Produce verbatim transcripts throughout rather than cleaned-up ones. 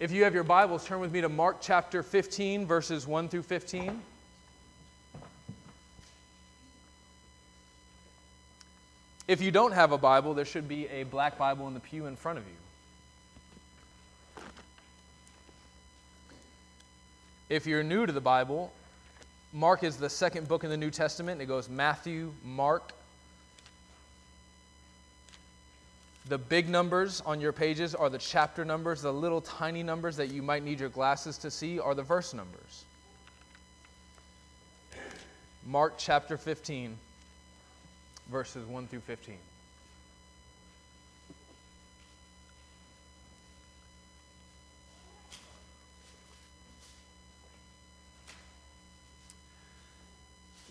If you have your Bibles, turn with me to Mark chapter fifteen, verses one through fifteen. If you don't have a Bible, there should be a black Bible in the pew in front of you. If you're new to the Bible, Mark is the second book in the New Testament. It goes Matthew, Mark. The big numbers on your pages are the chapter numbers. The little tiny numbers that you might need your glasses to see are the verse numbers. Mark chapter fifteen, verses one through fifteen.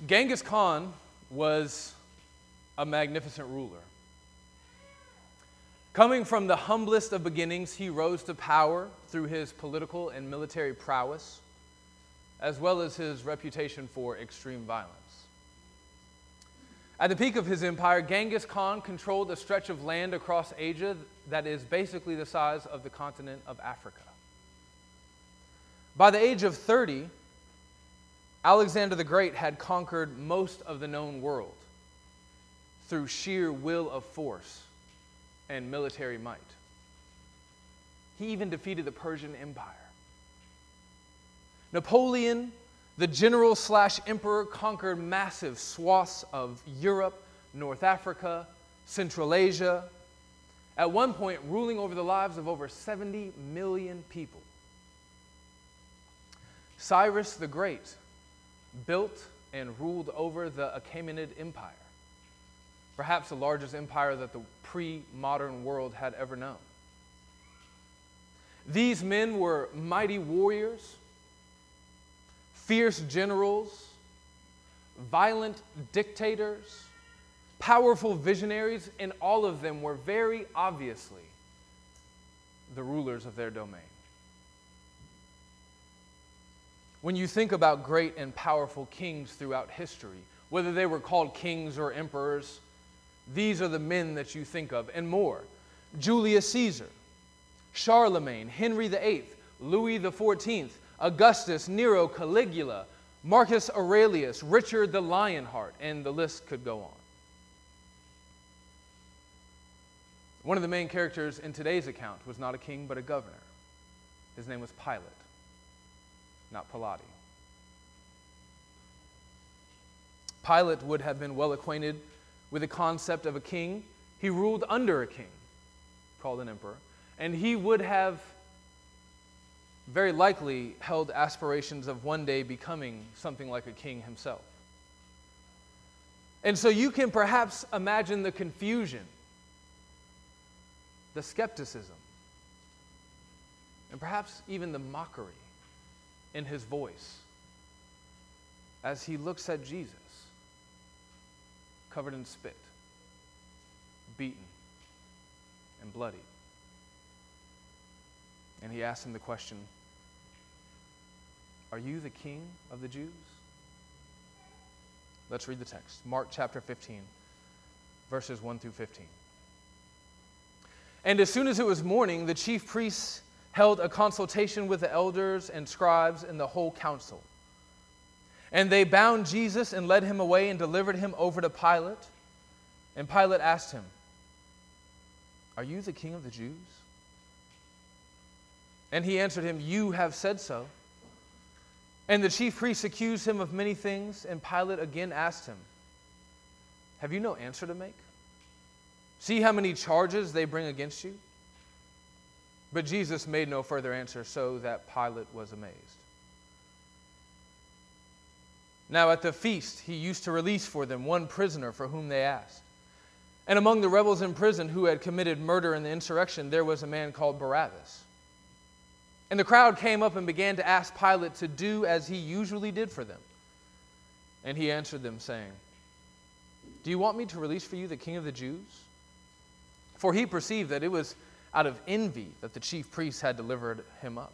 Genghis Khan was a magnificent ruler. Coming from the humblest of beginnings, he rose to power through his political and military prowess, as well as his reputation for extreme violence. At the peak of his empire, Genghis Khan controlled a stretch of land across Asia that is basically the size of the continent of Africa. By the age of thirty, Alexander the Great had conquered most of the known world through sheer will of force and military might. He even defeated the Persian Empire. Napoleon, the general slash emperor, conquered massive swaths of Europe, North Africa, Central Asia, at one point ruling over the lives of over seventy million people. Cyrus the Great built and ruled over the Achaemenid Empire, perhaps the largest empire that the pre-modern world had ever known. These men were mighty warriors, fierce generals, violent dictators, powerful visionaries, and all of them were very obviously the rulers of their domain. When you think about great and powerful kings throughout history, whether they were called kings or emperors, these are the men that you think of, and more. Julius Caesar, Charlemagne, Henry the eighth, Louis the fourteenth, Augustus, Nero, Caligula, Marcus Aurelius, Richard the Lionheart, and the list could go on. One of the main characters in today's account was not a king, but a governor. His name was Pilate, not Pilate. Pilate would have been well acquainted with the concept of a king. He ruled under a king, called an emperor, and he would have very likely held aspirations of one day becoming something like a king himself. And so you can perhaps imagine the confusion, the skepticism, and perhaps even the mockery in his voice as he looks at Jesus, covered in spit, beaten, and bloodied. And he asked him the question, "Are you the king of the Jews?" Let's read the text. Mark chapter fifteen, verses one through fifteen. And as soon as it was morning, the chief priests held a consultation with the elders and scribes and the whole council. And they bound Jesus and led him away and delivered him over to Pilate. And Pilate asked him, "Are you the king of the Jews?" And he answered him, "You have said so." And the chief priests accused him of many things, and Pilate again asked him, "Have you no answer to make? See how many charges they bring against you?" But Jesus made no further answer, so that Pilate was amazed. Now at the feast he used to release for them one prisoner for whom they asked. And among the rebels in prison who had committed murder in the insurrection, there was a man called Barabbas. And the crowd came up and began to ask Pilate to do as he usually did for them. And he answered them, saying, "Do you want me to release for you the king of the Jews?" For he perceived that it was out of envy that the chief priests had delivered him up.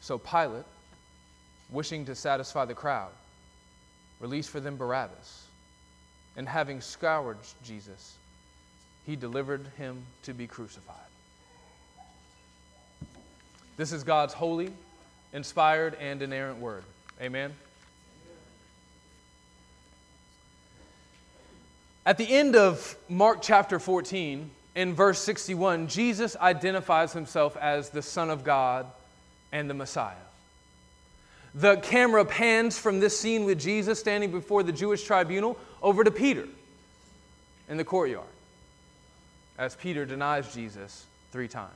So Pilate, wishing to satisfy the crowd, released for them Barabbas, and having scourged Jesus, he delivered him to be crucified. This is God's holy, inspired, and inerrant word. Amen. At the end of Mark chapter fourteen, in verse sixty-one, Jesus identifies himself as the Son of God and the Messiah. The camera pans from this scene with Jesus standing before the Jewish tribunal over to Peter in the courtyard, as Peter denies Jesus three times.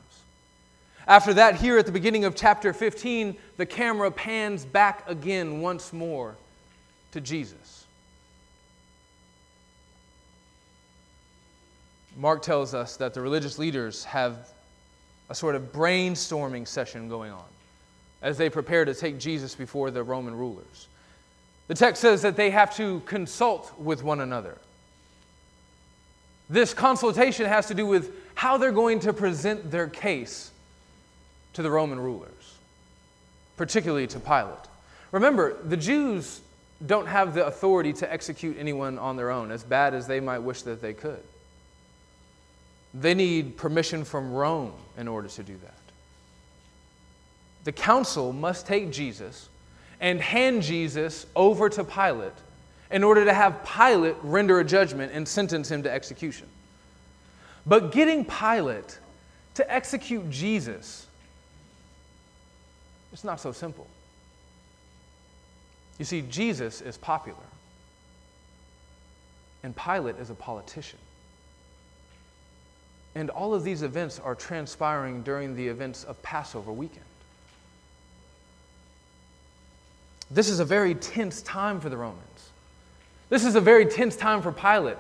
After that, here at the beginning of chapter fifteen, the camera pans back again once more to Jesus. Mark tells us that the religious leaders have a sort of brainstorming session going on as they prepare to take Jesus before the Roman rulers. The text says that they have to consult with one another. This consultation has to do with how they're going to present their case to the Roman rulers, particularly to Pilate. Remember, the Jews don't have the authority to execute anyone on their own, as bad as they might wish that they could. They need permission from Rome in order to do that. The council must take Jesus and hand Jesus over to Pilate in order to have Pilate render a judgment and sentence him to execution. But getting Pilate to execute Jesus, it's not so simple. You see, Jesus is popular, and Pilate is a politician. And all of these events are transpiring during the events of Passover weekend. This is a very tense time for the Romans. This is a very tense time for Pilate.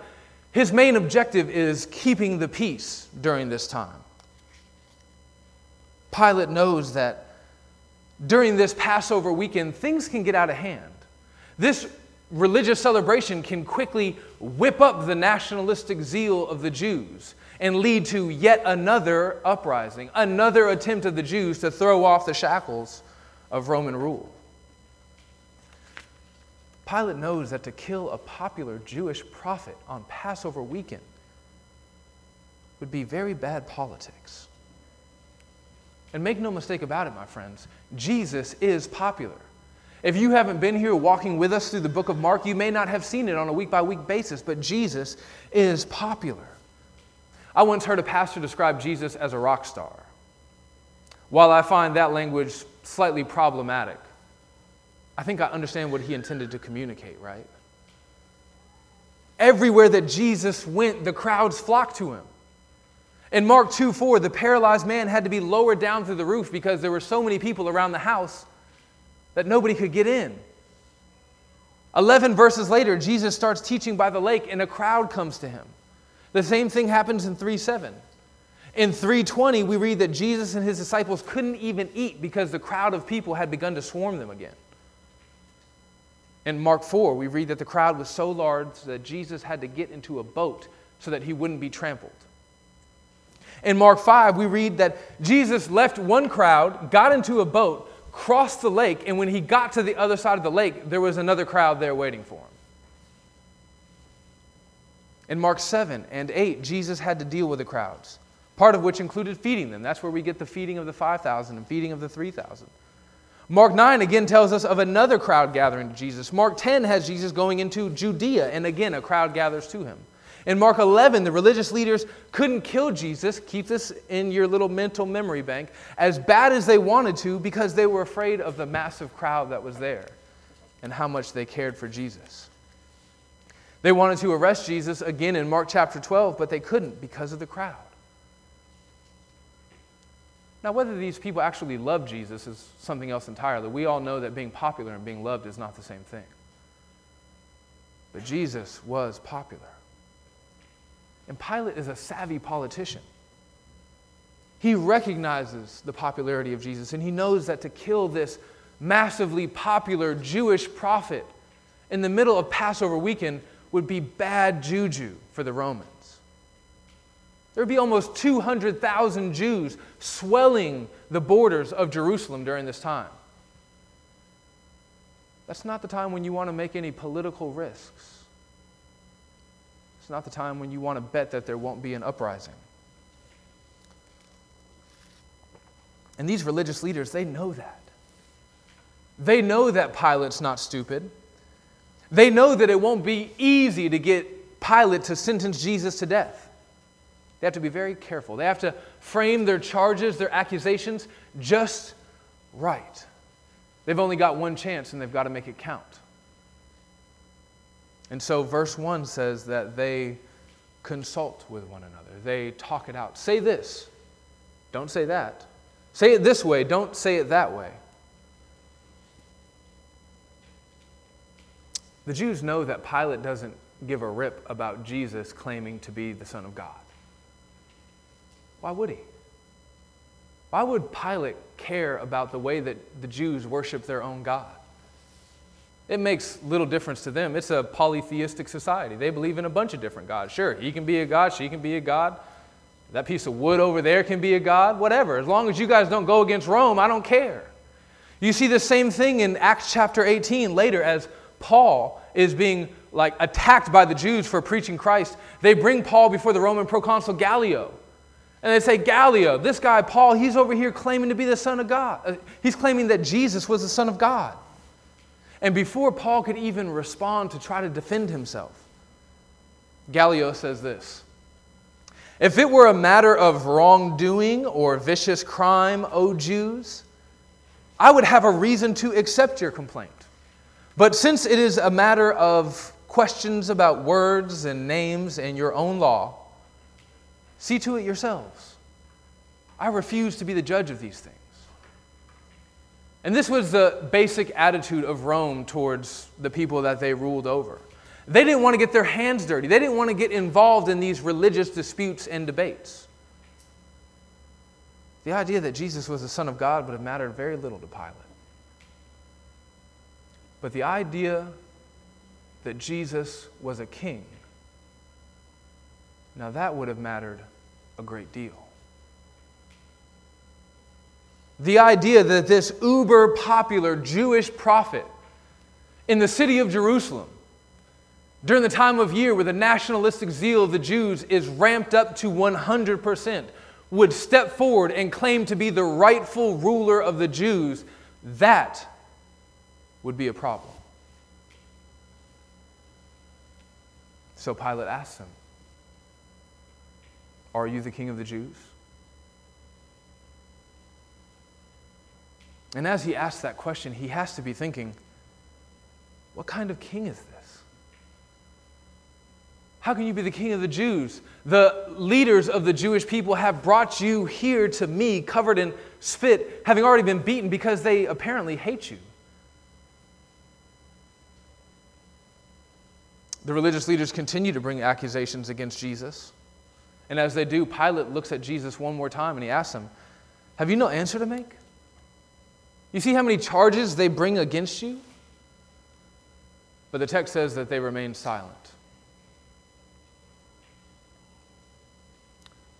His main objective is keeping the peace during this time. Pilate knows that during this Passover weekend, things can get out of hand. This religious celebration can quickly whip up the nationalistic zeal of the Jews and lead to yet another uprising, another attempt of the Jews to throw off the shackles of Roman rule. Pilate knows that to kill a popular Jewish prophet on Passover weekend would be very bad politics. And make no mistake about it, my friends, Jesus is popular. If you haven't been here walking with us through the book of Mark, you may not have seen it on a week-by-week basis, but Jesus is popular. I once heard a pastor describe Jesus as a rock star. While I find that language slightly problematic, I think I understand what he intended to communicate, right? Everywhere that Jesus went, the crowds flocked to him. In Mark two four, the paralyzed man had to be lowered down through the roof because there were so many people around the house that nobody could get in. Eleven verses later, Jesus starts teaching by the lake and a crowd comes to him. The same thing happens in three seven. In three twenty, we read that Jesus and his disciples couldn't even eat because the crowd of people had begun to swarm them again. In Mark four, we read that the crowd was so large that Jesus had to get into a boat so that he wouldn't be trampled. In Mark five, we read that Jesus left one crowd, got into a boat, crossed the lake, and when he got to the other side of the lake, there was another crowd there waiting for him. In Mark seven and eight, Jesus had to deal with the crowds, part of which included feeding them. That's where we get the feeding of the five thousand and feeding of the three thousand. Mark nine again tells us of another crowd gathering to Jesus. Mark ten has Jesus going into Judea, and again a crowd gathers to him. In Mark eleven, the religious leaders couldn't kill Jesus, keep this in your little mental memory bank, as bad as they wanted to because they were afraid of the massive crowd that was there and how much they cared for Jesus. They wanted to arrest Jesus again in Mark chapter twelve, but they couldn't because of the crowd. Now, whether these people actually love Jesus is something else entirely. We all know that being popular and being loved is not the same thing. But Jesus was popular. And Pilate is a savvy politician. He recognizes the popularity of Jesus, and he knows that to kill this massively popular Jewish prophet in the middle of Passover weekend would be bad juju for the Romans. There would be almost two hundred thousand Jews swelling the borders of Jerusalem during this time. That's not the time when you want to make any political risks. It's not the time when you want to bet that there won't be an uprising. And these religious leaders, they know that. They know that Pilate's not stupid. They know that it won't be easy to get Pilate to sentence Jesus to death. They have to be very careful. They have to frame their charges, their accusations, just right. They've only got one chance, and they've got to make it count. And so verse one says that they consult with one another. They talk it out. Say this. Don't say that. Say it this way. Don't say it that way. The Jews know that Pilate doesn't give a rip about Jesus claiming to be the Son of God. Why would he? Why would Pilate care about the way that the Jews worship their own God? It makes little difference to them. It's a polytheistic society. They believe in a bunch of different gods. Sure, he can be a god, she can be a god. That piece of wood over there can be a god, whatever. As long as you guys don't go against Rome, I don't care. You see the same thing in Acts chapter eighteen later as Paul is being like attacked by the Jews for preaching Christ. They bring Paul before the Roman proconsul Gallio. And they say, Gallio, this guy, Paul, he's over here claiming to be the Son of God. He's claiming that Jesus was the Son of God. And before Paul could even respond to try to defend himself, Gallio says this: if it were a matter of wrongdoing or vicious crime, O Jews, I would have a reason to accept your complaint. But since it is a matter of questions about words and names and your own law, see to it yourselves. I refuse to be the judge of these things. And this was the basic attitude of Rome towards the people that they ruled over. They didn't want to get their hands dirty. They didn't want to get involved in these religious disputes and debates. The idea that Jesus was the Son of God would have mattered very little to Pilate. But the idea that Jesus was a king, now that would have mattered a great deal. The idea that this uber-popular Jewish prophet in the city of Jerusalem, during the time of year where the nationalistic zeal of the Jews is ramped up to one hundred percent, would step forward and claim to be the rightful ruler of the Jews, that would be a problem. So Pilate asked them, are you the king of the Jews? And as he asks that question, he has to be thinking, what kind of king is this? How can you be the king of the Jews? The leaders of the Jewish people have brought you here to me, covered in spit, having already been beaten because they apparently hate you. The religious leaders continue to bring accusations against Jesus. And as they do, Pilate looks at Jesus one more time and he asks him, have you no answer to make? You see how many charges they bring against you? But the text says that they remain silent.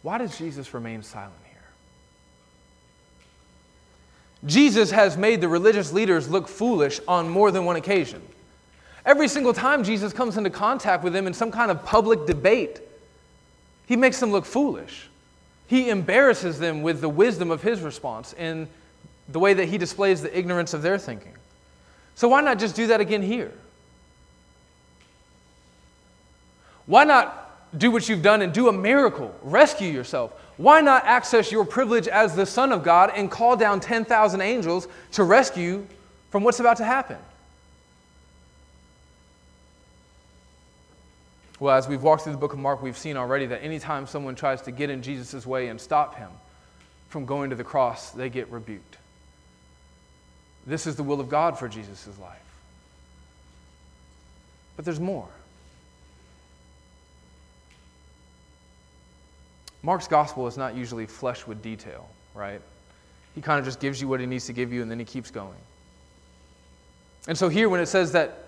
Why does Jesus remain silent here? Jesus has made the religious leaders look foolish on more than one occasion. Every single time Jesus comes into contact with them in some kind of public debate, he makes them look foolish. He embarrasses them with the wisdom of his response and the way that he displays the ignorance of their thinking. So why not just do that again here? Why not do what you've done and do a miracle? Rescue yourself. Why not access your privilege as the Son of God and call down ten thousand angels to rescue from what's about to happen? Well, as we've walked through the book of Mark, we've seen already that anytime someone tries to get in Jesus' way and stop him from going to the cross, they get rebuked. This is the will of God for Jesus' life. But there's more. Mark's gospel is not usually flush with detail, right? He kind of just gives you what he needs to give you, and then he keeps going. And so here when it says that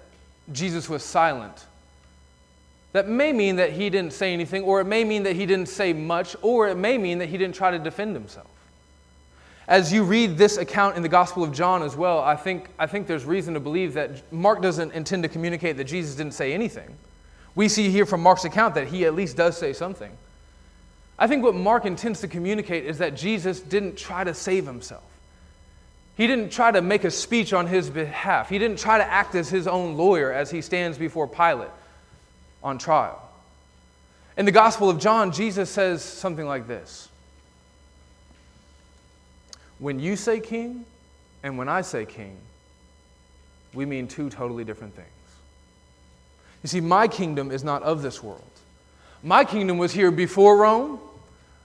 Jesus was silent, that may mean that he didn't say anything, or it may mean that he didn't say much, or it may mean that he didn't try to defend himself. As you read this account in the Gospel of John as well, I think, I think there's reason to believe that Mark doesn't intend to communicate that Jesus didn't say anything. We see here from Mark's account that he at least does say something. I think what Mark intends to communicate is that Jesus didn't try to save himself. He didn't try to make a speech on his behalf. He didn't try to act as his own lawyer as he stands before Pilate on trial. In the Gospel of John, Jesus says something like this. When you say king and when I say king, we mean two totally different things. You see, my kingdom is not of this world. My kingdom was here before Rome.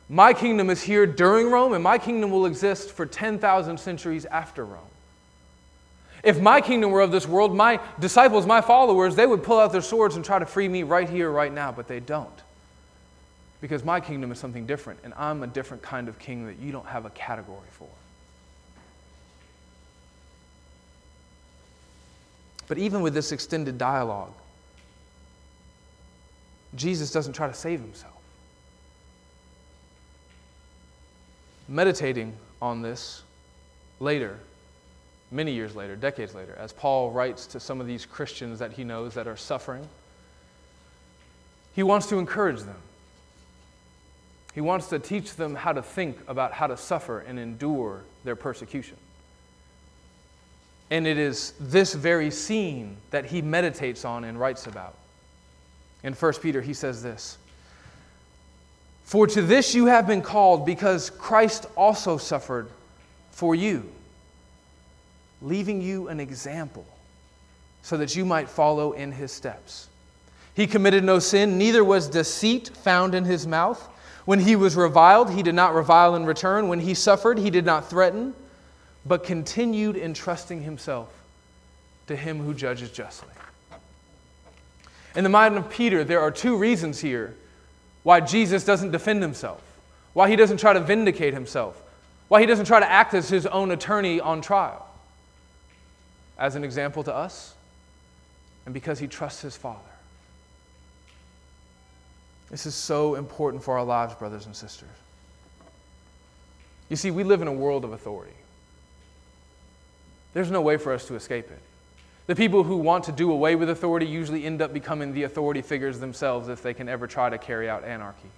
My kingdom is here during Rome, and my kingdom will exist for ten thousand centuries after Rome. If my kingdom were of this world, my disciples, my followers, they would pull out their swords and try to free me right here, right now, but they don't. Because my kingdom is something different, and I'm a different kind of king that you don't have a category for. But even with this extended dialogue, Jesus doesn't try to save himself. Meditating on this later, many years later, decades later, as Paul writes to some of these Christians that he knows that are suffering, he wants to encourage them. He wants to teach them how to think about how to suffer and endure their persecution. And it is this very scene that he meditates on and writes about. In First Peter, he says this, "For to this you have been called, because Christ also suffered for you, leaving you an example, so that you might follow in his steps. He committed no sin, neither was deceit found in his mouth. When he was reviled, he did not revile in return. When he suffered, he did not threaten, but continued entrusting himself to him who judges justly." In the mind of Peter, there are two reasons here why Jesus doesn't defend himself, why he doesn't try to vindicate himself, why he doesn't try to act as his own attorney on trial. As an example to us, and because he trusts his Father. This is so important for our lives, brothers and sisters. You see, we live in a world of authority. There's no way for us to escape it. The people who want to do away with authority usually end up becoming the authority figures themselves if they can ever try to carry out anarchy.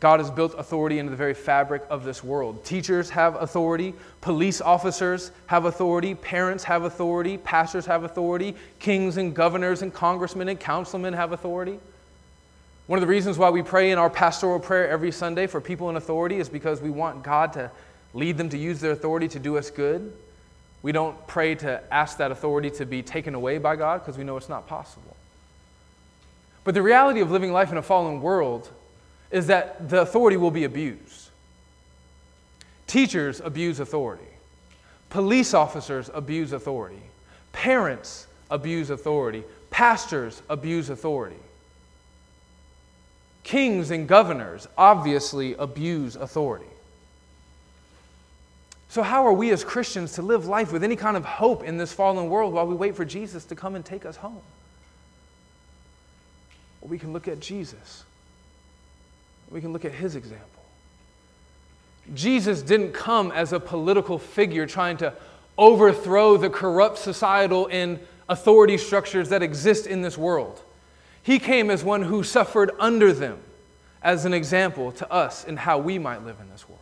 God has built authority into the very fabric of this world. Teachers have authority. Police officers have authority. Parents have authority. Pastors have authority. Kings and governors and congressmen and councilmen have authority. One of the reasons why we pray in our pastoral prayer every Sunday for people in authority is because we want God to lead them to use their authority to do us good. We don't pray to ask that authority to be taken away by God because we know it's not possible. But the reality of living life in a fallen world is that the authority will be abused. Teachers abuse authority. Police officers abuse authority. Parents abuse authority. Pastors abuse authority. Kings and governors obviously abuse authority. So how are we as Christians to live life with any kind of hope in this fallen world while we wait for Jesus to come and take us home? Well, we can look at Jesus. We can look at his example. Jesus didn't come as a political figure trying to overthrow the corrupt societal and authority structures that exist in this world. He came as one who suffered under them as an example to us in how we might live in this world.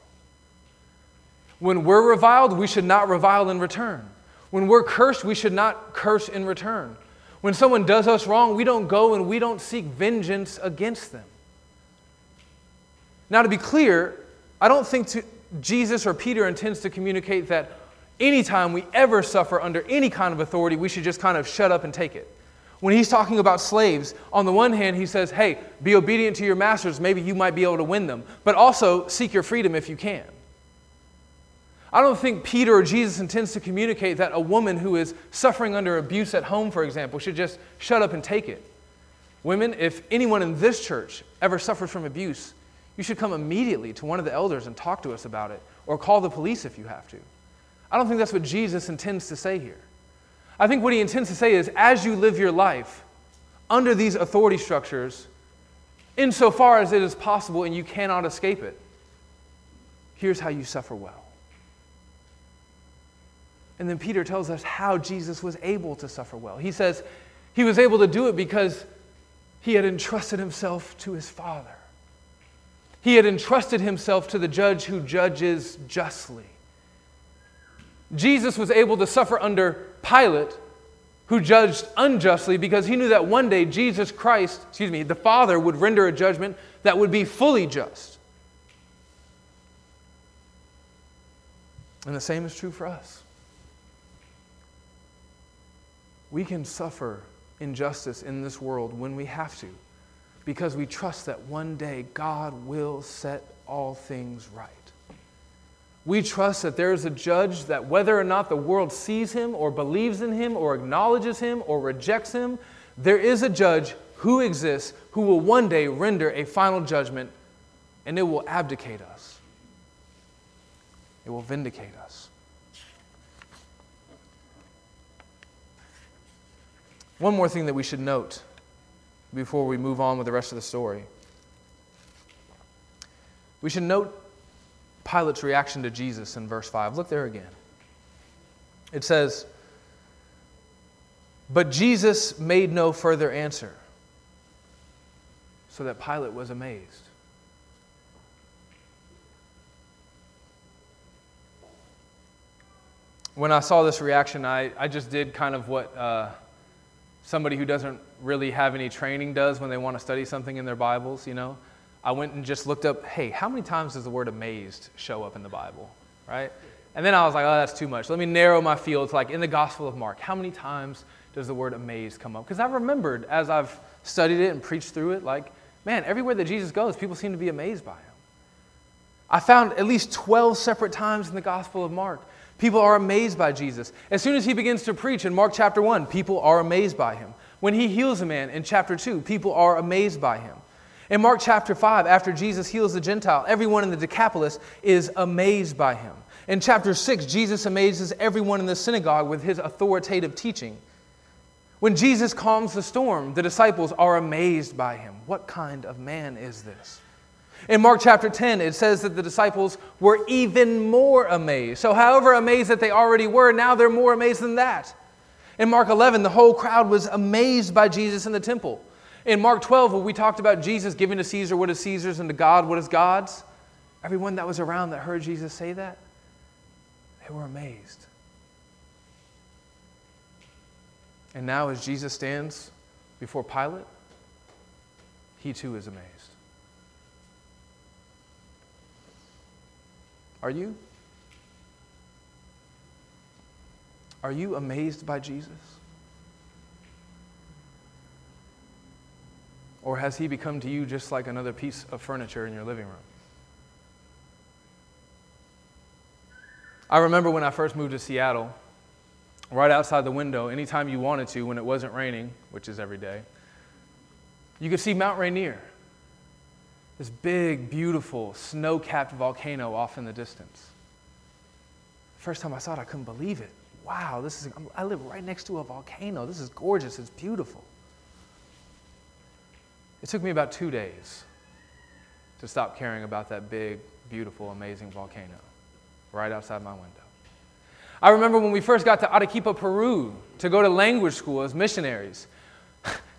When we're reviled, we should not revile in return. When we're cursed, we should not curse in return. When someone does us wrong, we don't go and we don't seek vengeance against them. Now, to be clear, I don't think to Jesus or Peter intends to communicate that anytime we ever suffer under any kind of authority, we should just kind of shut up and take it. When he's talking about slaves, on the one hand, he says, hey, be obedient to your masters. Maybe you might be able to win them, but also seek your freedom if you can. I don't think Peter or Jesus intends to communicate that a woman who is suffering under abuse at home, for example, should just shut up and take it. Women, if anyone in this church ever suffers from abuse, you should come immediately to one of the elders and talk to us about it, or call the police if you have to. I don't think that's what Jesus intends to say here. I think what he intends to say is, as you live your life under these authority structures, insofar as it is possible and you cannot escape it, here's how you suffer well. And then Peter tells us how Jesus was able to suffer well. He says he was able to do it because he had entrusted himself to his Father. He had entrusted himself to the judge who judges justly. Jesus was able to suffer under Pilate, who judged unjustly, because he knew that one day Jesus Christ, excuse me, the Father would render a judgment that would be fully just. And the same is true for us. We can suffer injustice in this world when we have to, because we trust that one day God will set all things right. We trust that there is a judge that whether or not the world sees him or believes in him or acknowledges him or rejects him, there is a judge who exists who will one day render a final judgment, and it will abdicate us. It will vindicate us. One more thing that we should note before we move on with the rest of the story. We should note Pilate's reaction to Jesus in verse five. Look there again. It says, "But Jesus made no further answer, so that Pilate was amazed." When I saw this reaction, I, I just did kind of what uh, somebody who doesn't really have any training does when they want to study something in their Bibles, you know? I went and just looked up, hey, how many times does the word amazed show up in the Bible, right? And then I was like, oh, that's too much. Let me narrow my field to like in the Gospel of Mark. How many times does the word amazed come up? Because I remembered as I've studied it and preached through it, like, man, everywhere that Jesus goes, people seem to be amazed by him. I found at least twelve separate times in the Gospel of Mark, people are amazed by Jesus. As soon as he begins to preach in Mark chapter one, people are amazed by him. When he heals a man in chapter two, people are amazed by him. In Mark chapter five, after Jesus heals the Gentile, everyone in the Decapolis is amazed by him. In chapter six, Jesus amazes everyone in the synagogue with his authoritative teaching. When Jesus calms the storm, the disciples are amazed by him. What kind of man is this? In Mark chapter ten, it says that the disciples were even more amazed. So however amazed that they already were, now they're more amazed than that. In Mark eleven, the whole crowd was amazed by Jesus in the temple. In Mark twelve, when we talked about Jesus giving to Caesar what is Caesar's and to God what is God's, everyone that was around that heard Jesus say that, they were amazed. And now as Jesus stands before Pilate, he too is amazed. Are you? Are you amazed by Jesus? Or has he become to you just like another piece of furniture in your living room? I remember when I first moved to Seattle, right outside the window, anytime you wanted to, when it wasn't raining, which is every day, you could see Mount Rainier, this big, beautiful, snow-capped volcano off in the distance. First time I saw it, I couldn't believe it. Wow, this is, I live right next to a volcano. This is gorgeous. It's beautiful. It took me about two days to stop caring about that big, beautiful, amazing volcano right outside my window. I remember when we first got to Arequipa, Peru, to go to language school as missionaries.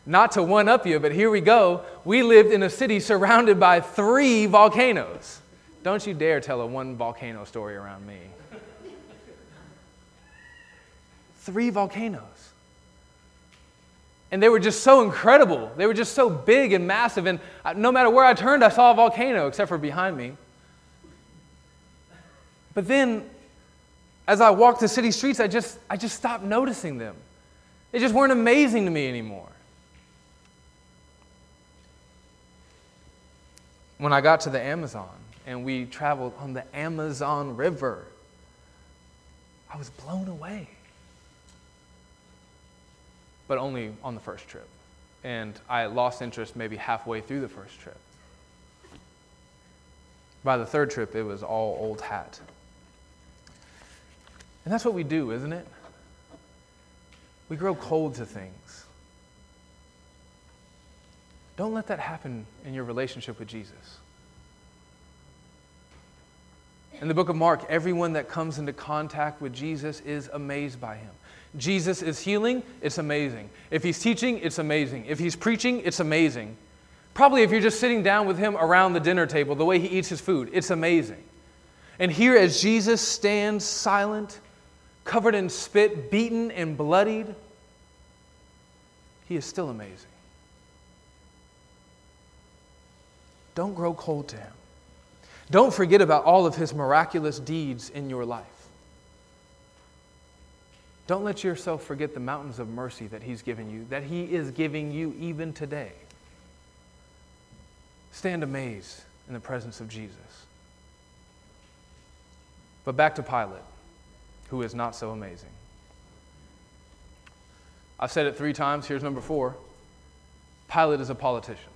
Not to one-up you, but here we go. We lived in a city surrounded by three volcanoes. Don't you dare tell a one volcano story around me. Three volcanoes. And they were just so incredible. They were just so big and massive. And no matter where I turned, I saw a volcano, except for behind me. But then, as I walked the city streets, I just, I just stopped noticing them. They just weren't amazing to me anymore. When I got to the Amazon, and we traveled on the Amazon River, I was blown away. But only on the first trip. And I lost interest maybe halfway through the first trip. By the third trip, it was all old hat. And that's what we do, isn't it? We grow cold to things. Don't let that happen in your relationship with Jesus. In the book of Mark, everyone that comes into contact with Jesus is amazed by him. Jesus is healing, it's amazing. If he's teaching, it's amazing. If he's preaching, it's amazing. Probably if you're just sitting down with him around the dinner table, the way he eats his food, it's amazing. And here as Jesus stands silent, covered in spit, beaten and bloodied, he is still amazing. Don't grow cold to him. Don't forget about all of his miraculous deeds in your life. Don't let yourself forget the mountains of mercy that he's given you, that he is giving you even today. Stand amazed in the presence of Jesus. But back to Pilate, who is not so amazing. I've said it three times, here's number four. Pilate is a politician.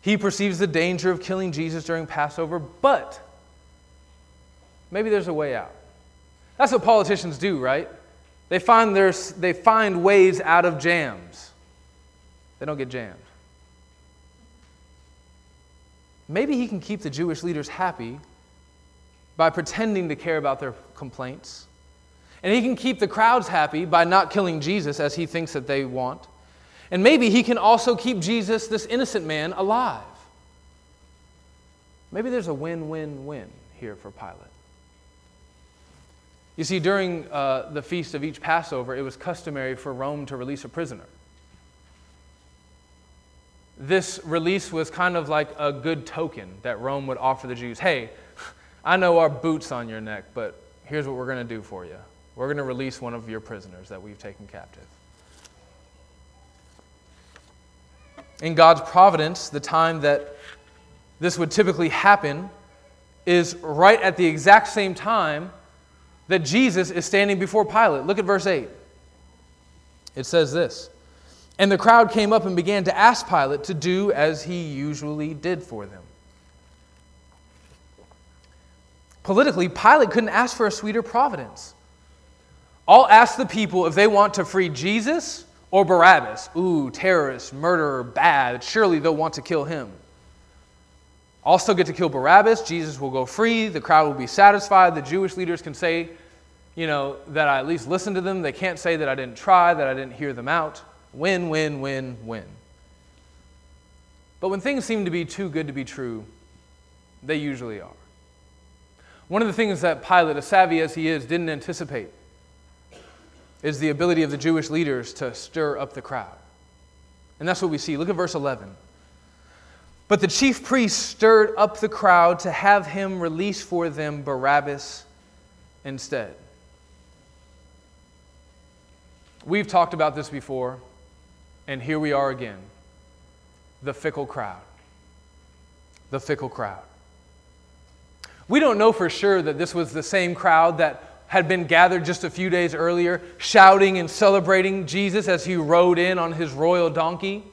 He perceives the danger of killing Jesus during Passover, but maybe there's a way out. That's what politicians do, right? They find their, they find ways out of jams. They don't get jammed. Maybe he can keep the Jewish leaders happy by pretending to care about their complaints. And he can keep the crowds happy by not killing Jesus as he thinks that they want. And maybe he can also keep Jesus, this innocent man, alive. Maybe there's a win-win-win here for Pilate. You see, during uh, the feast of each Passover, it was customary for Rome to release a prisoner. This release was kind of like a good token that Rome would offer the Jews. Hey, I know our boot's on your neck, but here's what we're going to do for you. We're going to release one of your prisoners that we've taken captive. In God's providence, the time that this would typically happen is right at the exact same time that Jesus is standing before Pilate. Look at verse eight. It says this, "And the crowd came up and began to ask Pilate to do as he usually did for them." Politically, Pilate couldn't ask for a sweeter providence. I'll ask the people if they want to free Jesus or Barabbas. Ooh, terrorist, murderer, bad. Surely they'll want to kill him. I'll still get to kill Barabbas. Jesus will go free. The crowd will be satisfied. The Jewish leaders can say, you know, that I at least listened to them. They can't say that I didn't try, that I didn't hear them out. Win, win, win, win. But when things seem to be too good to be true, they usually are. One of the things that Pilate, as savvy as he is, didn't anticipate is the ability of the Jewish leaders to stir up the crowd. And that's what we see. Look at verse eleven. "But the chief priests stirred up the crowd to have him release for them Barabbas instead." We've talked about this before, and here we are again. The fickle crowd. The fickle crowd. We don't know for sure that this was the same crowd that had been gathered just a few days earlier, shouting and celebrating Jesus as he rode in on his royal donkey,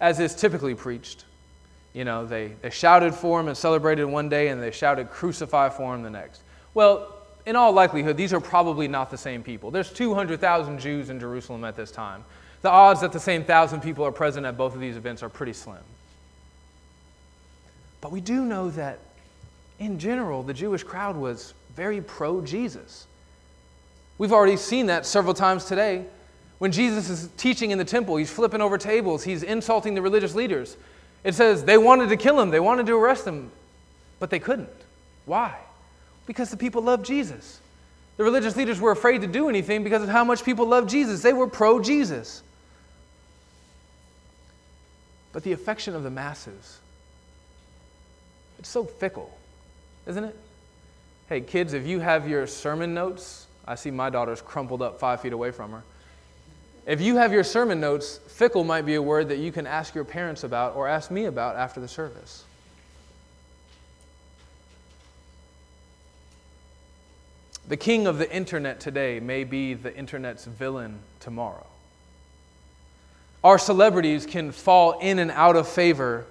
as is typically preached. You know, they, they shouted for him and celebrated one day, and they shouted "Crucify" for him the next. Well, in all likelihood, these are probably not the same people. There's two hundred thousand Jews in Jerusalem at this time. The odds that the same thousand people are present at both of these events are pretty slim. But we do know that, in general, the Jewish crowd was very pro-Jesus. We've already seen that several times today. When Jesus is teaching in the temple, he's flipping over tables, he's insulting the religious leaders. It says they wanted to kill him, they wanted to arrest him, but they couldn't. Why? Because the people loved Jesus. The religious leaders were afraid to do anything because of how much people loved Jesus. They were pro-Jesus. But the affection of the masses, it's so fickle, isn't it? Hey, kids, if you have your sermon notes, I see my daughter's crumpled up five feet away from her. If you have your sermon notes, fickle might be a word that you can ask your parents about or ask me about after the service. The king of the internet today may be the internet's villain tomorrow. Our celebrities can fall in and out of favor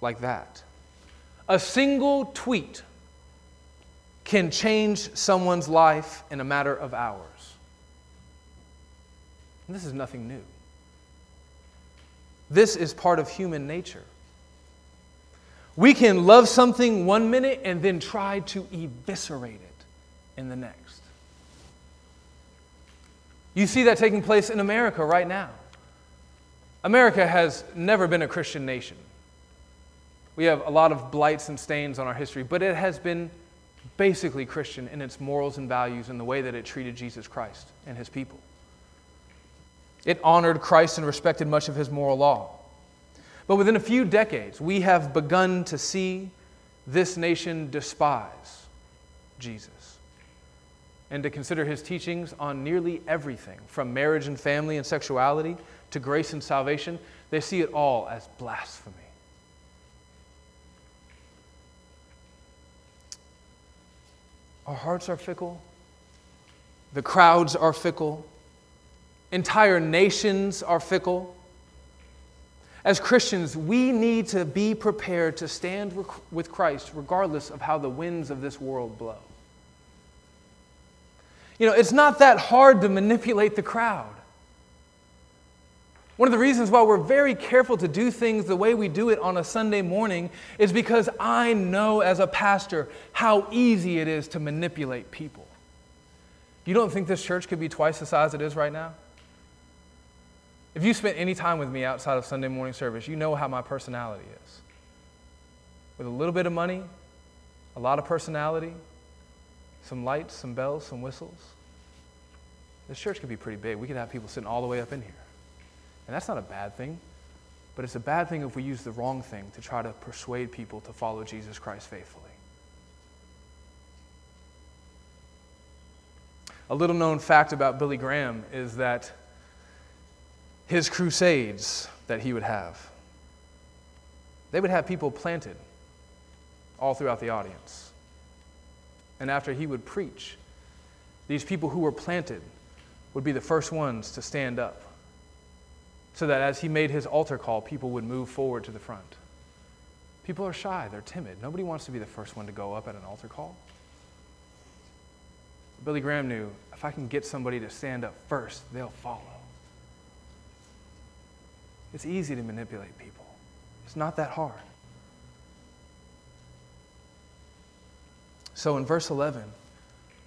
like that. A single tweet can change someone's life in a matter of hours. And this is nothing new. This is part of human nature. We can love something one minute and then try to eviscerate it in the next. You see that taking place in America right now. America has never been a Christian nation. We have a lot of blights and stains on our history, but it has been basically Christian in its morals and values and the way that it treated Jesus Christ and his people. It honored Christ and respected much of his moral law. But within a few decades, we have begun to see this nation despise Jesus and to consider his teachings on nearly everything, from marriage and family and sexuality to grace and salvation. They see it all as blasphemy. Our hearts are fickle. The crowds are fickle. Entire nations are fickle. As Christians, we need to be prepared to stand with Christ regardless of how the winds of this world blow. You know, it's not that hard to manipulate the crowd. One of the reasons why we're very careful to do things the way we do it on a Sunday morning is because I know as a pastor how easy it is to manipulate people. You don't think this church could be twice the size it is right now? If you spent any time with me outside of Sunday morning service, you know how my personality is. With a little bit of money, a lot of personality, some lights, some bells, some whistles. This church could be pretty big. We could have people sitting all the way up in here. And that's not a bad thing, but it's a bad thing if we use the wrong thing to try to persuade people to follow Jesus Christ faithfully. A little known fact about Billy Graham is that his crusades that he would have, they would have people planted all throughout the audience. And after he would preach, these people who were planted would be the first ones to stand up so that as he made his altar call, people would move forward to the front. People are shy. They're timid. Nobody wants to be the first one to go up at an altar call. Billy Graham knew, if I can get somebody to stand up first, they'll follow. It's easy to manipulate people. It's not that hard. So in verse eleven,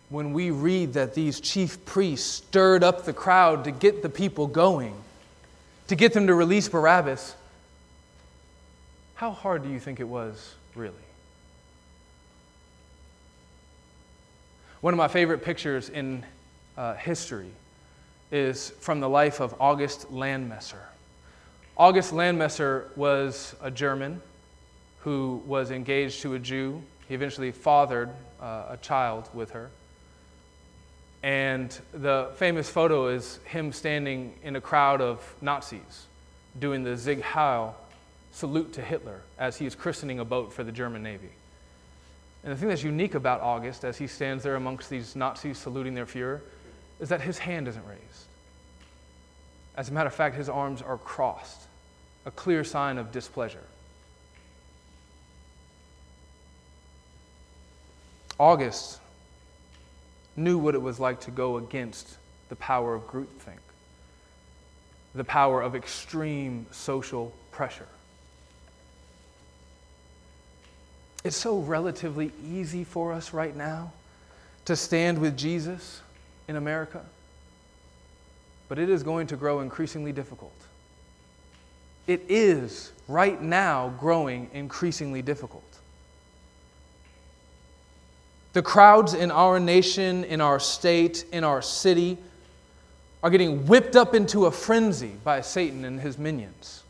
when we read that these chief priests stirred up the crowd to get the people going, to get them to release Barabbas, how hard do you think it was, really? One of my favorite pictures in uh, history is from the life of August Landmesser. August Landmesser was a German who was engaged to a Jew. He eventually fathered uh, a child with her. And the famous photo is him standing in a crowd of Nazis doing the Zieg Heil salute to Hitler as he is christening a boat for the German Navy. And the thing that's unique about August, as he stands there amongst these Nazis saluting their Führer, is that his hand isn't raised. As a matter of fact, his arms are crossed, a clear sign of displeasure. August knew what it was like to go against the power of groupthink, the power of extreme social pressure. It's so relatively easy for us right now to stand with Jesus in America, but it is going to grow increasingly difficult. It is right now growing increasingly difficult. The crowds in our nation, in our state, in our city are getting whipped up into a frenzy by Satan and his minions.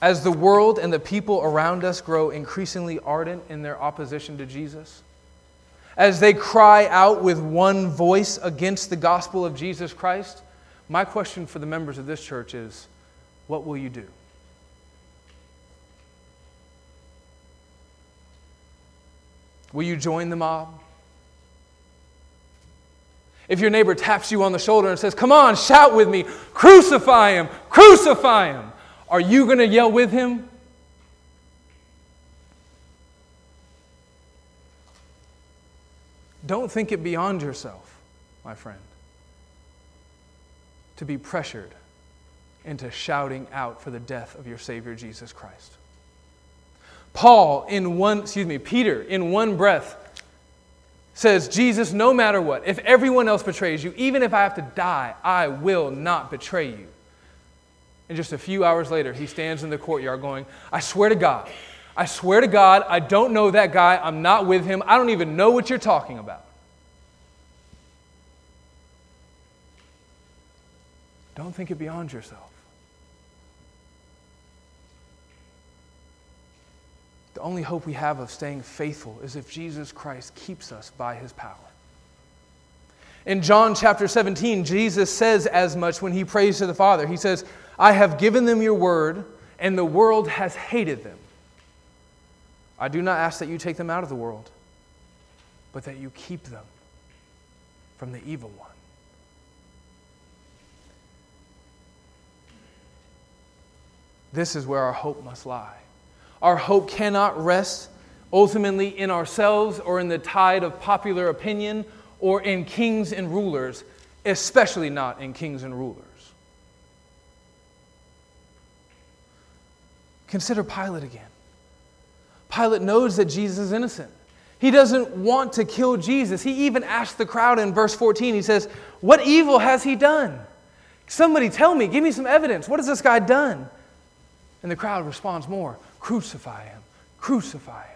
As the world and the people around us grow increasingly ardent in their opposition to Jesus, as they cry out with one voice against the gospel of Jesus Christ, my question for the members of this church is, what will you do? Will you join the mob? If your neighbor taps you on the shoulder and says, come on, shout with me, crucify him, crucify him, are you going to yell with him? Don't think it beyond yourself, my friend, to be pressured into shouting out for the death of your Savior Jesus Christ. Paul in one, excuse me, Peter in one breath says, Jesus, no matter what, if everyone else betrays you, even if I have to die, I will not betray you. And just a few hours later, he stands in the courtyard going, I swear to God, I swear to God, I don't know that guy, I'm not with him, I don't even know what you're talking about. Don't think it beyond yourself. The only hope we have of staying faithful is if Jesus Christ keeps us by his power. In John chapter seventeen, Jesus says as much when he prays to the Father. He says, I have given them your word, and the world has hated them. I do not ask that you take them out of the world, but that you keep them from the evil one. This is where our hope must lie. Our hope cannot rest ultimately in ourselves or in the tide of popular opinion or in kings and rulers, especially not in kings and rulers. Consider Pilate again. Pilate knows that Jesus is innocent. He doesn't want to kill Jesus. He even asked the crowd in verse fourteen, he says, what evil has he done? Somebody tell me, give me some evidence. What has this guy done? And the crowd responds more, crucify him, crucify him.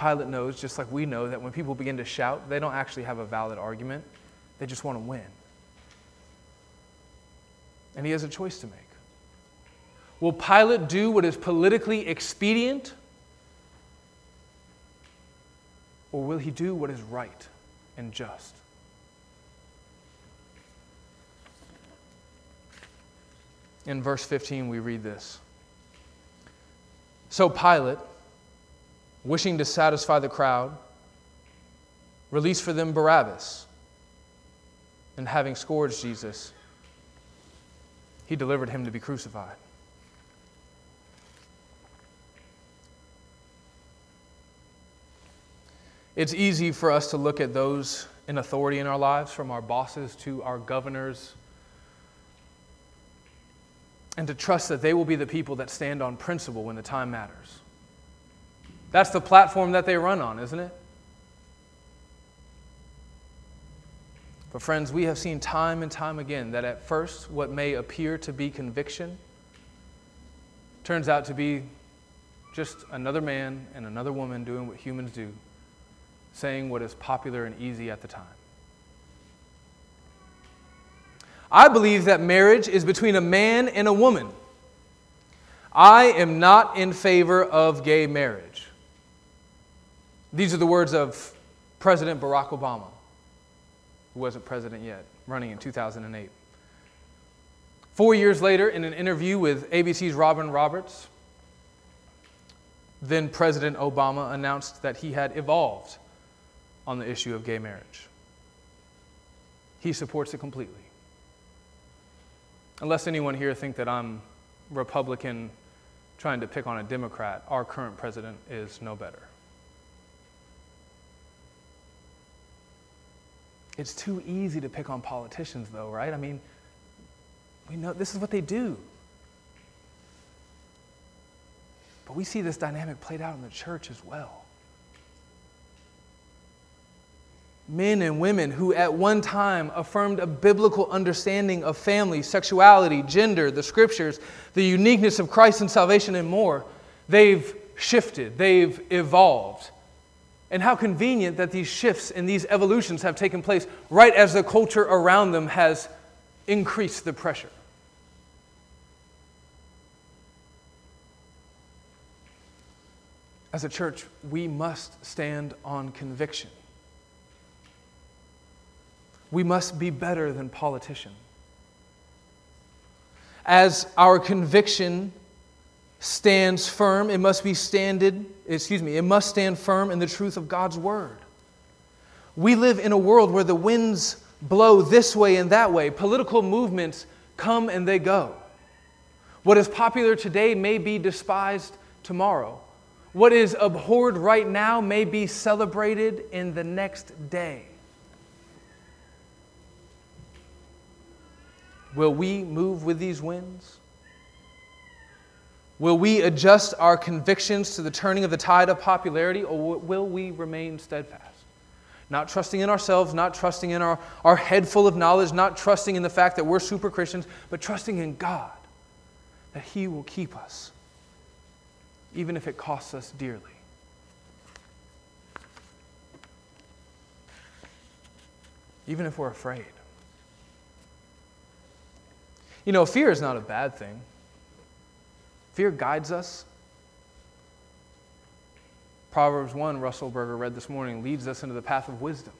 Pilate knows, just like we know, that when people begin to shout, they don't actually have a valid argument. They just want to win. And he has a choice to make. Will Pilate do what is politically expedient? Or will he do what is right and just? In verse fifteen, we read this. So Pilate, wishing to satisfy the crowd, released for them Barabbas, and having scourged Jesus, he delivered him to be crucified. It's easy for us to look at those in authority in our lives, from our bosses to our governors, and to trust that they will be the people that stand on principle when the time matters. That's the platform that they run on, isn't it? But friends, we have seen time and time again that at first what may appear to be conviction turns out to be just another man and another woman doing what humans do, saying what is popular and easy at the time. I believe that marriage is between a man and a woman. I am not in favor of gay marriage. These are the words of President Barack Obama, who wasn't president yet, running in two thousand eight. Four years later, in an interview with A B C's Robin Roberts, then President Obama announced that he had evolved on the issue of gay marriage. He supports it completely. Unless anyone here think that I'm Republican trying to pick on a Democrat, our current president is no better. It's too easy to pick on politicians, though, right? I mean, we know this is what they do. But we see this dynamic played out in the church as well. Men and women who at one time affirmed a biblical understanding of family, sexuality, gender, the scriptures, the uniqueness of Christ and salvation, and more, they've shifted, they've evolved. And how convenient that these shifts and these evolutions have taken place right as the culture around them has increased the pressure. As a church, we must stand on conviction. We must be better than politician. As our conviction stands firm, it must be standed, excuse me, it must stand firm in the truth of God's word. We live in a world where the winds blow this way and that way. Political movements come and they go. What is popular today may be despised tomorrow, What is abhorred right now may be celebrated in the next day. Will we move with these winds? Will we adjust our convictions to the turning of the tide of popularity, or will we remain steadfast? Not trusting in ourselves, not trusting in our, our head full of knowledge, not trusting in the fact that we're super Christians, but trusting in God, that He will keep us, even if it costs us dearly. Even if we're afraid. You know, fear is not a bad thing. Fear guides us. Proverbs one, Russell Berger read this morning, leads us into the path of wisdom.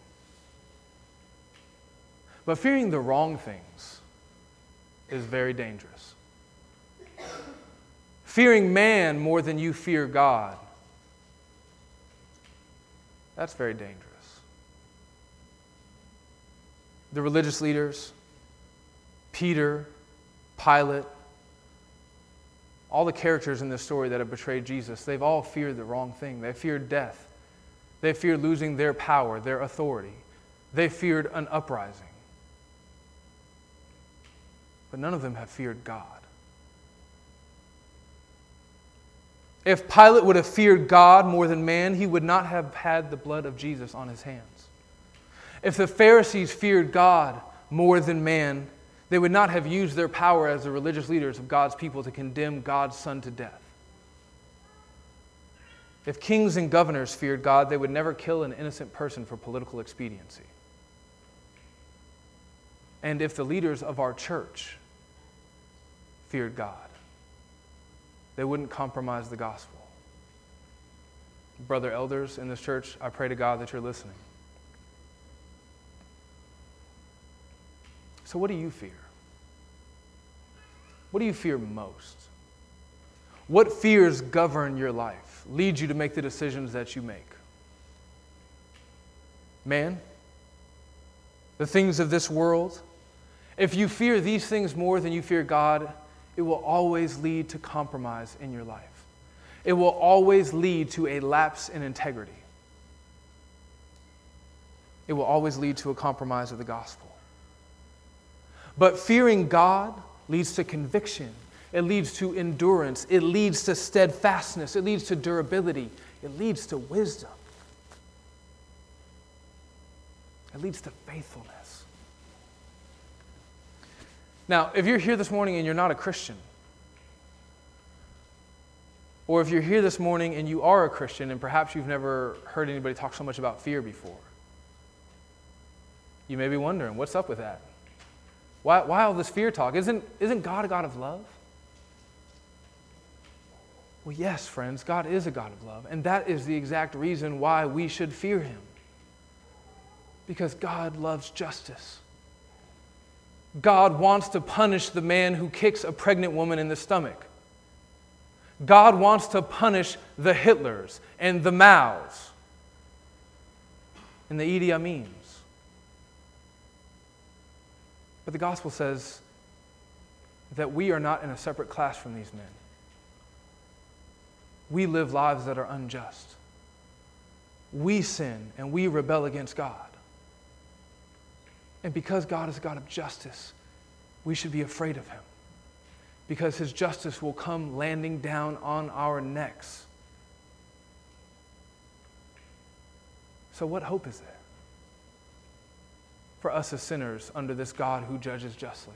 But fearing the wrong things is very dangerous. Fearing man more than you fear God, that's very dangerous. The religious leaders, Peter, Pilate, all the characters in this story that have betrayed Jesus, they've all feared the wrong thing. They feared death. They feared losing their power, their authority. They feared an uprising. But none of them have feared God. If Pilate would have feared God more than man, he would not have had the blood of Jesus on his hands. If the Pharisees feared God more than man, they would not have used their power as the religious leaders of God's people to condemn God's Son to death. If kings and governors feared God, they would never kill an innocent person for political expediency. And if the leaders of our church feared God, they wouldn't compromise the gospel. Brother elders in this church, I pray to God that you're listening. So what do you fear? What do you fear most? What fears govern your life, lead you to make the decisions that you make? Man, the things of this world, if you fear these things more than you fear God, it will always lead to compromise in your life. It will always lead to a lapse in integrity. It will always lead to a compromise of the gospel. But fearing God leads to conviction. It leads to endurance. It leads to steadfastness. It leads to durability. It leads to wisdom. It leads to faithfulness. Now, if you're here this morning and you're not a Christian, or if you're here this morning and you are a Christian and perhaps you've never heard anybody talk so much about fear before, you may be wondering, what's up with that? Why, why all this fear talk? Isn't, isn't God a God of love? Well, yes, friends, God is a God of love, and that is the exact reason why we should fear Him. Because God loves justice. God wants to punish the man who kicks a pregnant woman in the stomach. God wants to punish the Hitlers and the Maos and the Idi Amins. But the gospel says that we are not in a separate class from these men. We live lives that are unjust. We sin and we rebel against God. And because God is a God of justice, we should be afraid of Him, because His justice will come landing down on our necks. So what hope is there for us as sinners under this God who judges justly?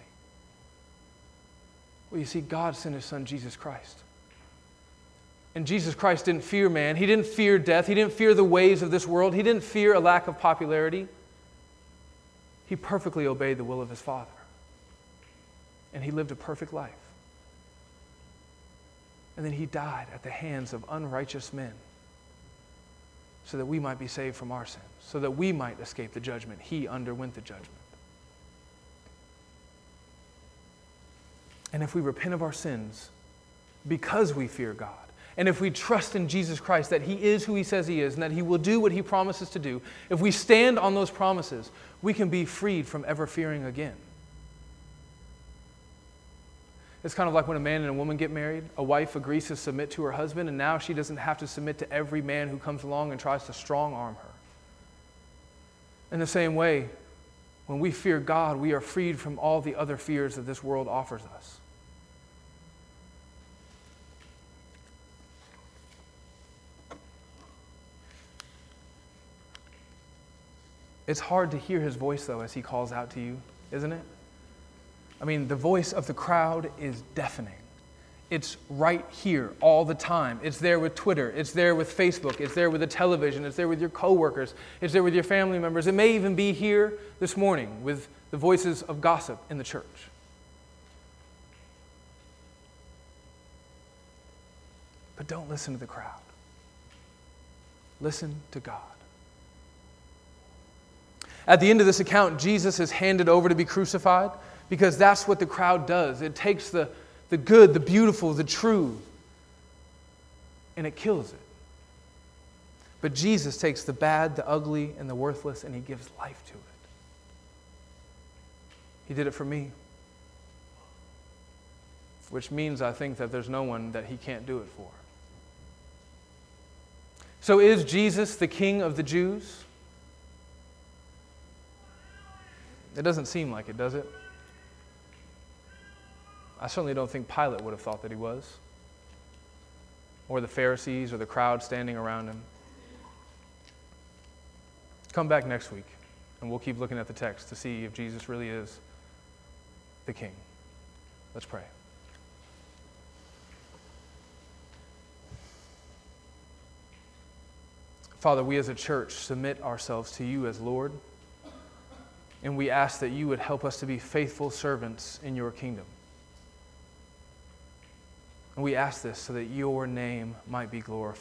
Well, you see, God sent His Son, Jesus Christ. And Jesus Christ didn't fear man. He didn't fear death. He didn't fear the ways of this world. He didn't fear a lack of popularity. He perfectly obeyed the will of His Father. And He lived a perfect life. And then He died at the hands of unrighteous men so that we might be saved from our sins, so that we might escape the judgment. He underwent the judgment. And if we repent of our sins because we fear God, and if we trust in Jesus Christ that He is who He says He is and that He will do what He promises to do, if we stand on those promises, we can be freed from ever fearing again. It's kind of like when a man and a woman get married. A wife agrees to submit to her husband, and now she doesn't have to submit to every man who comes along and tries to strong-arm her. In the same way, when we fear God, we are freed from all the other fears that this world offers us. It's hard to hear his voice, though, as he calls out to you, isn't it? I mean, the voice of the crowd is deafening. It's right here all the time. It's there with Twitter. It's there with Facebook. It's there with the television. It's there with your coworkers. It's there with your family members. It may even be here this morning with the voices of gossip in the church. But don't listen to the crowd. Listen to God. At the end of this account, Jesus is handed over to be crucified because that's what the crowd does. It takes the, the good, the beautiful, the true, and it kills it. But Jesus takes the bad, the ugly, and the worthless, and he gives life to it. He did it for me. Which means, I think, that there's no one that he can't do it for. So is Jesus the King of the Jews? It doesn't seem like it, does it? I certainly don't think Pilate would have thought that he was, or the Pharisees, or the crowd standing around him. Come back next week, and we'll keep looking at the text to see if Jesus really is the King. Let's pray. Father, we as a church submit ourselves to you as Lord. And we ask that you would help us to be faithful servants in your kingdom. And we ask this so that your name might be glorified.